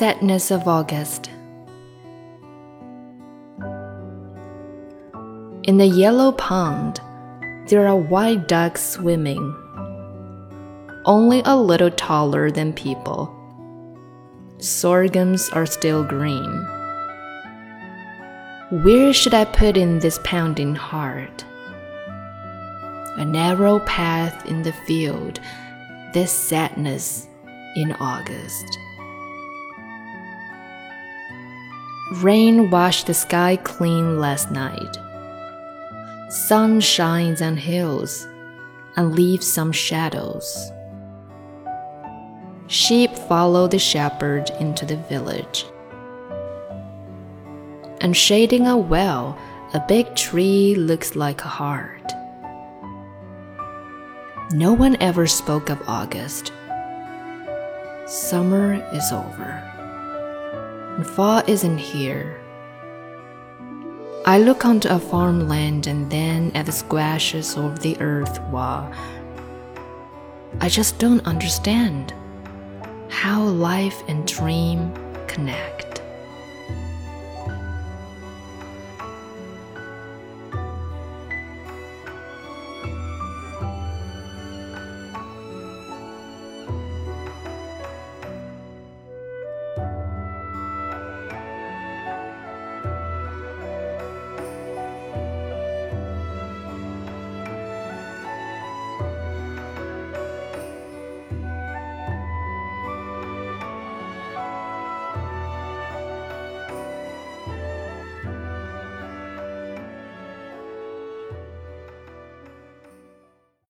sadness of August. In the yellow pond, there are white ducks swimming, only a little taller than people. Sorghums are still green. Where should I put in this pounding heart? A narrow path in the field, this sadness in August. Rain washed the sky clean last night. Sun shines on hills and leaves some shadows. Sheep follow the shepherd into the village.And shading a well, a big tree looks like a heart. No one ever spoke of August. Summer is over, and fall isn't here. I look onto a farmland and then at the squashes of the earth wall. I just don't understand how life and dream connect.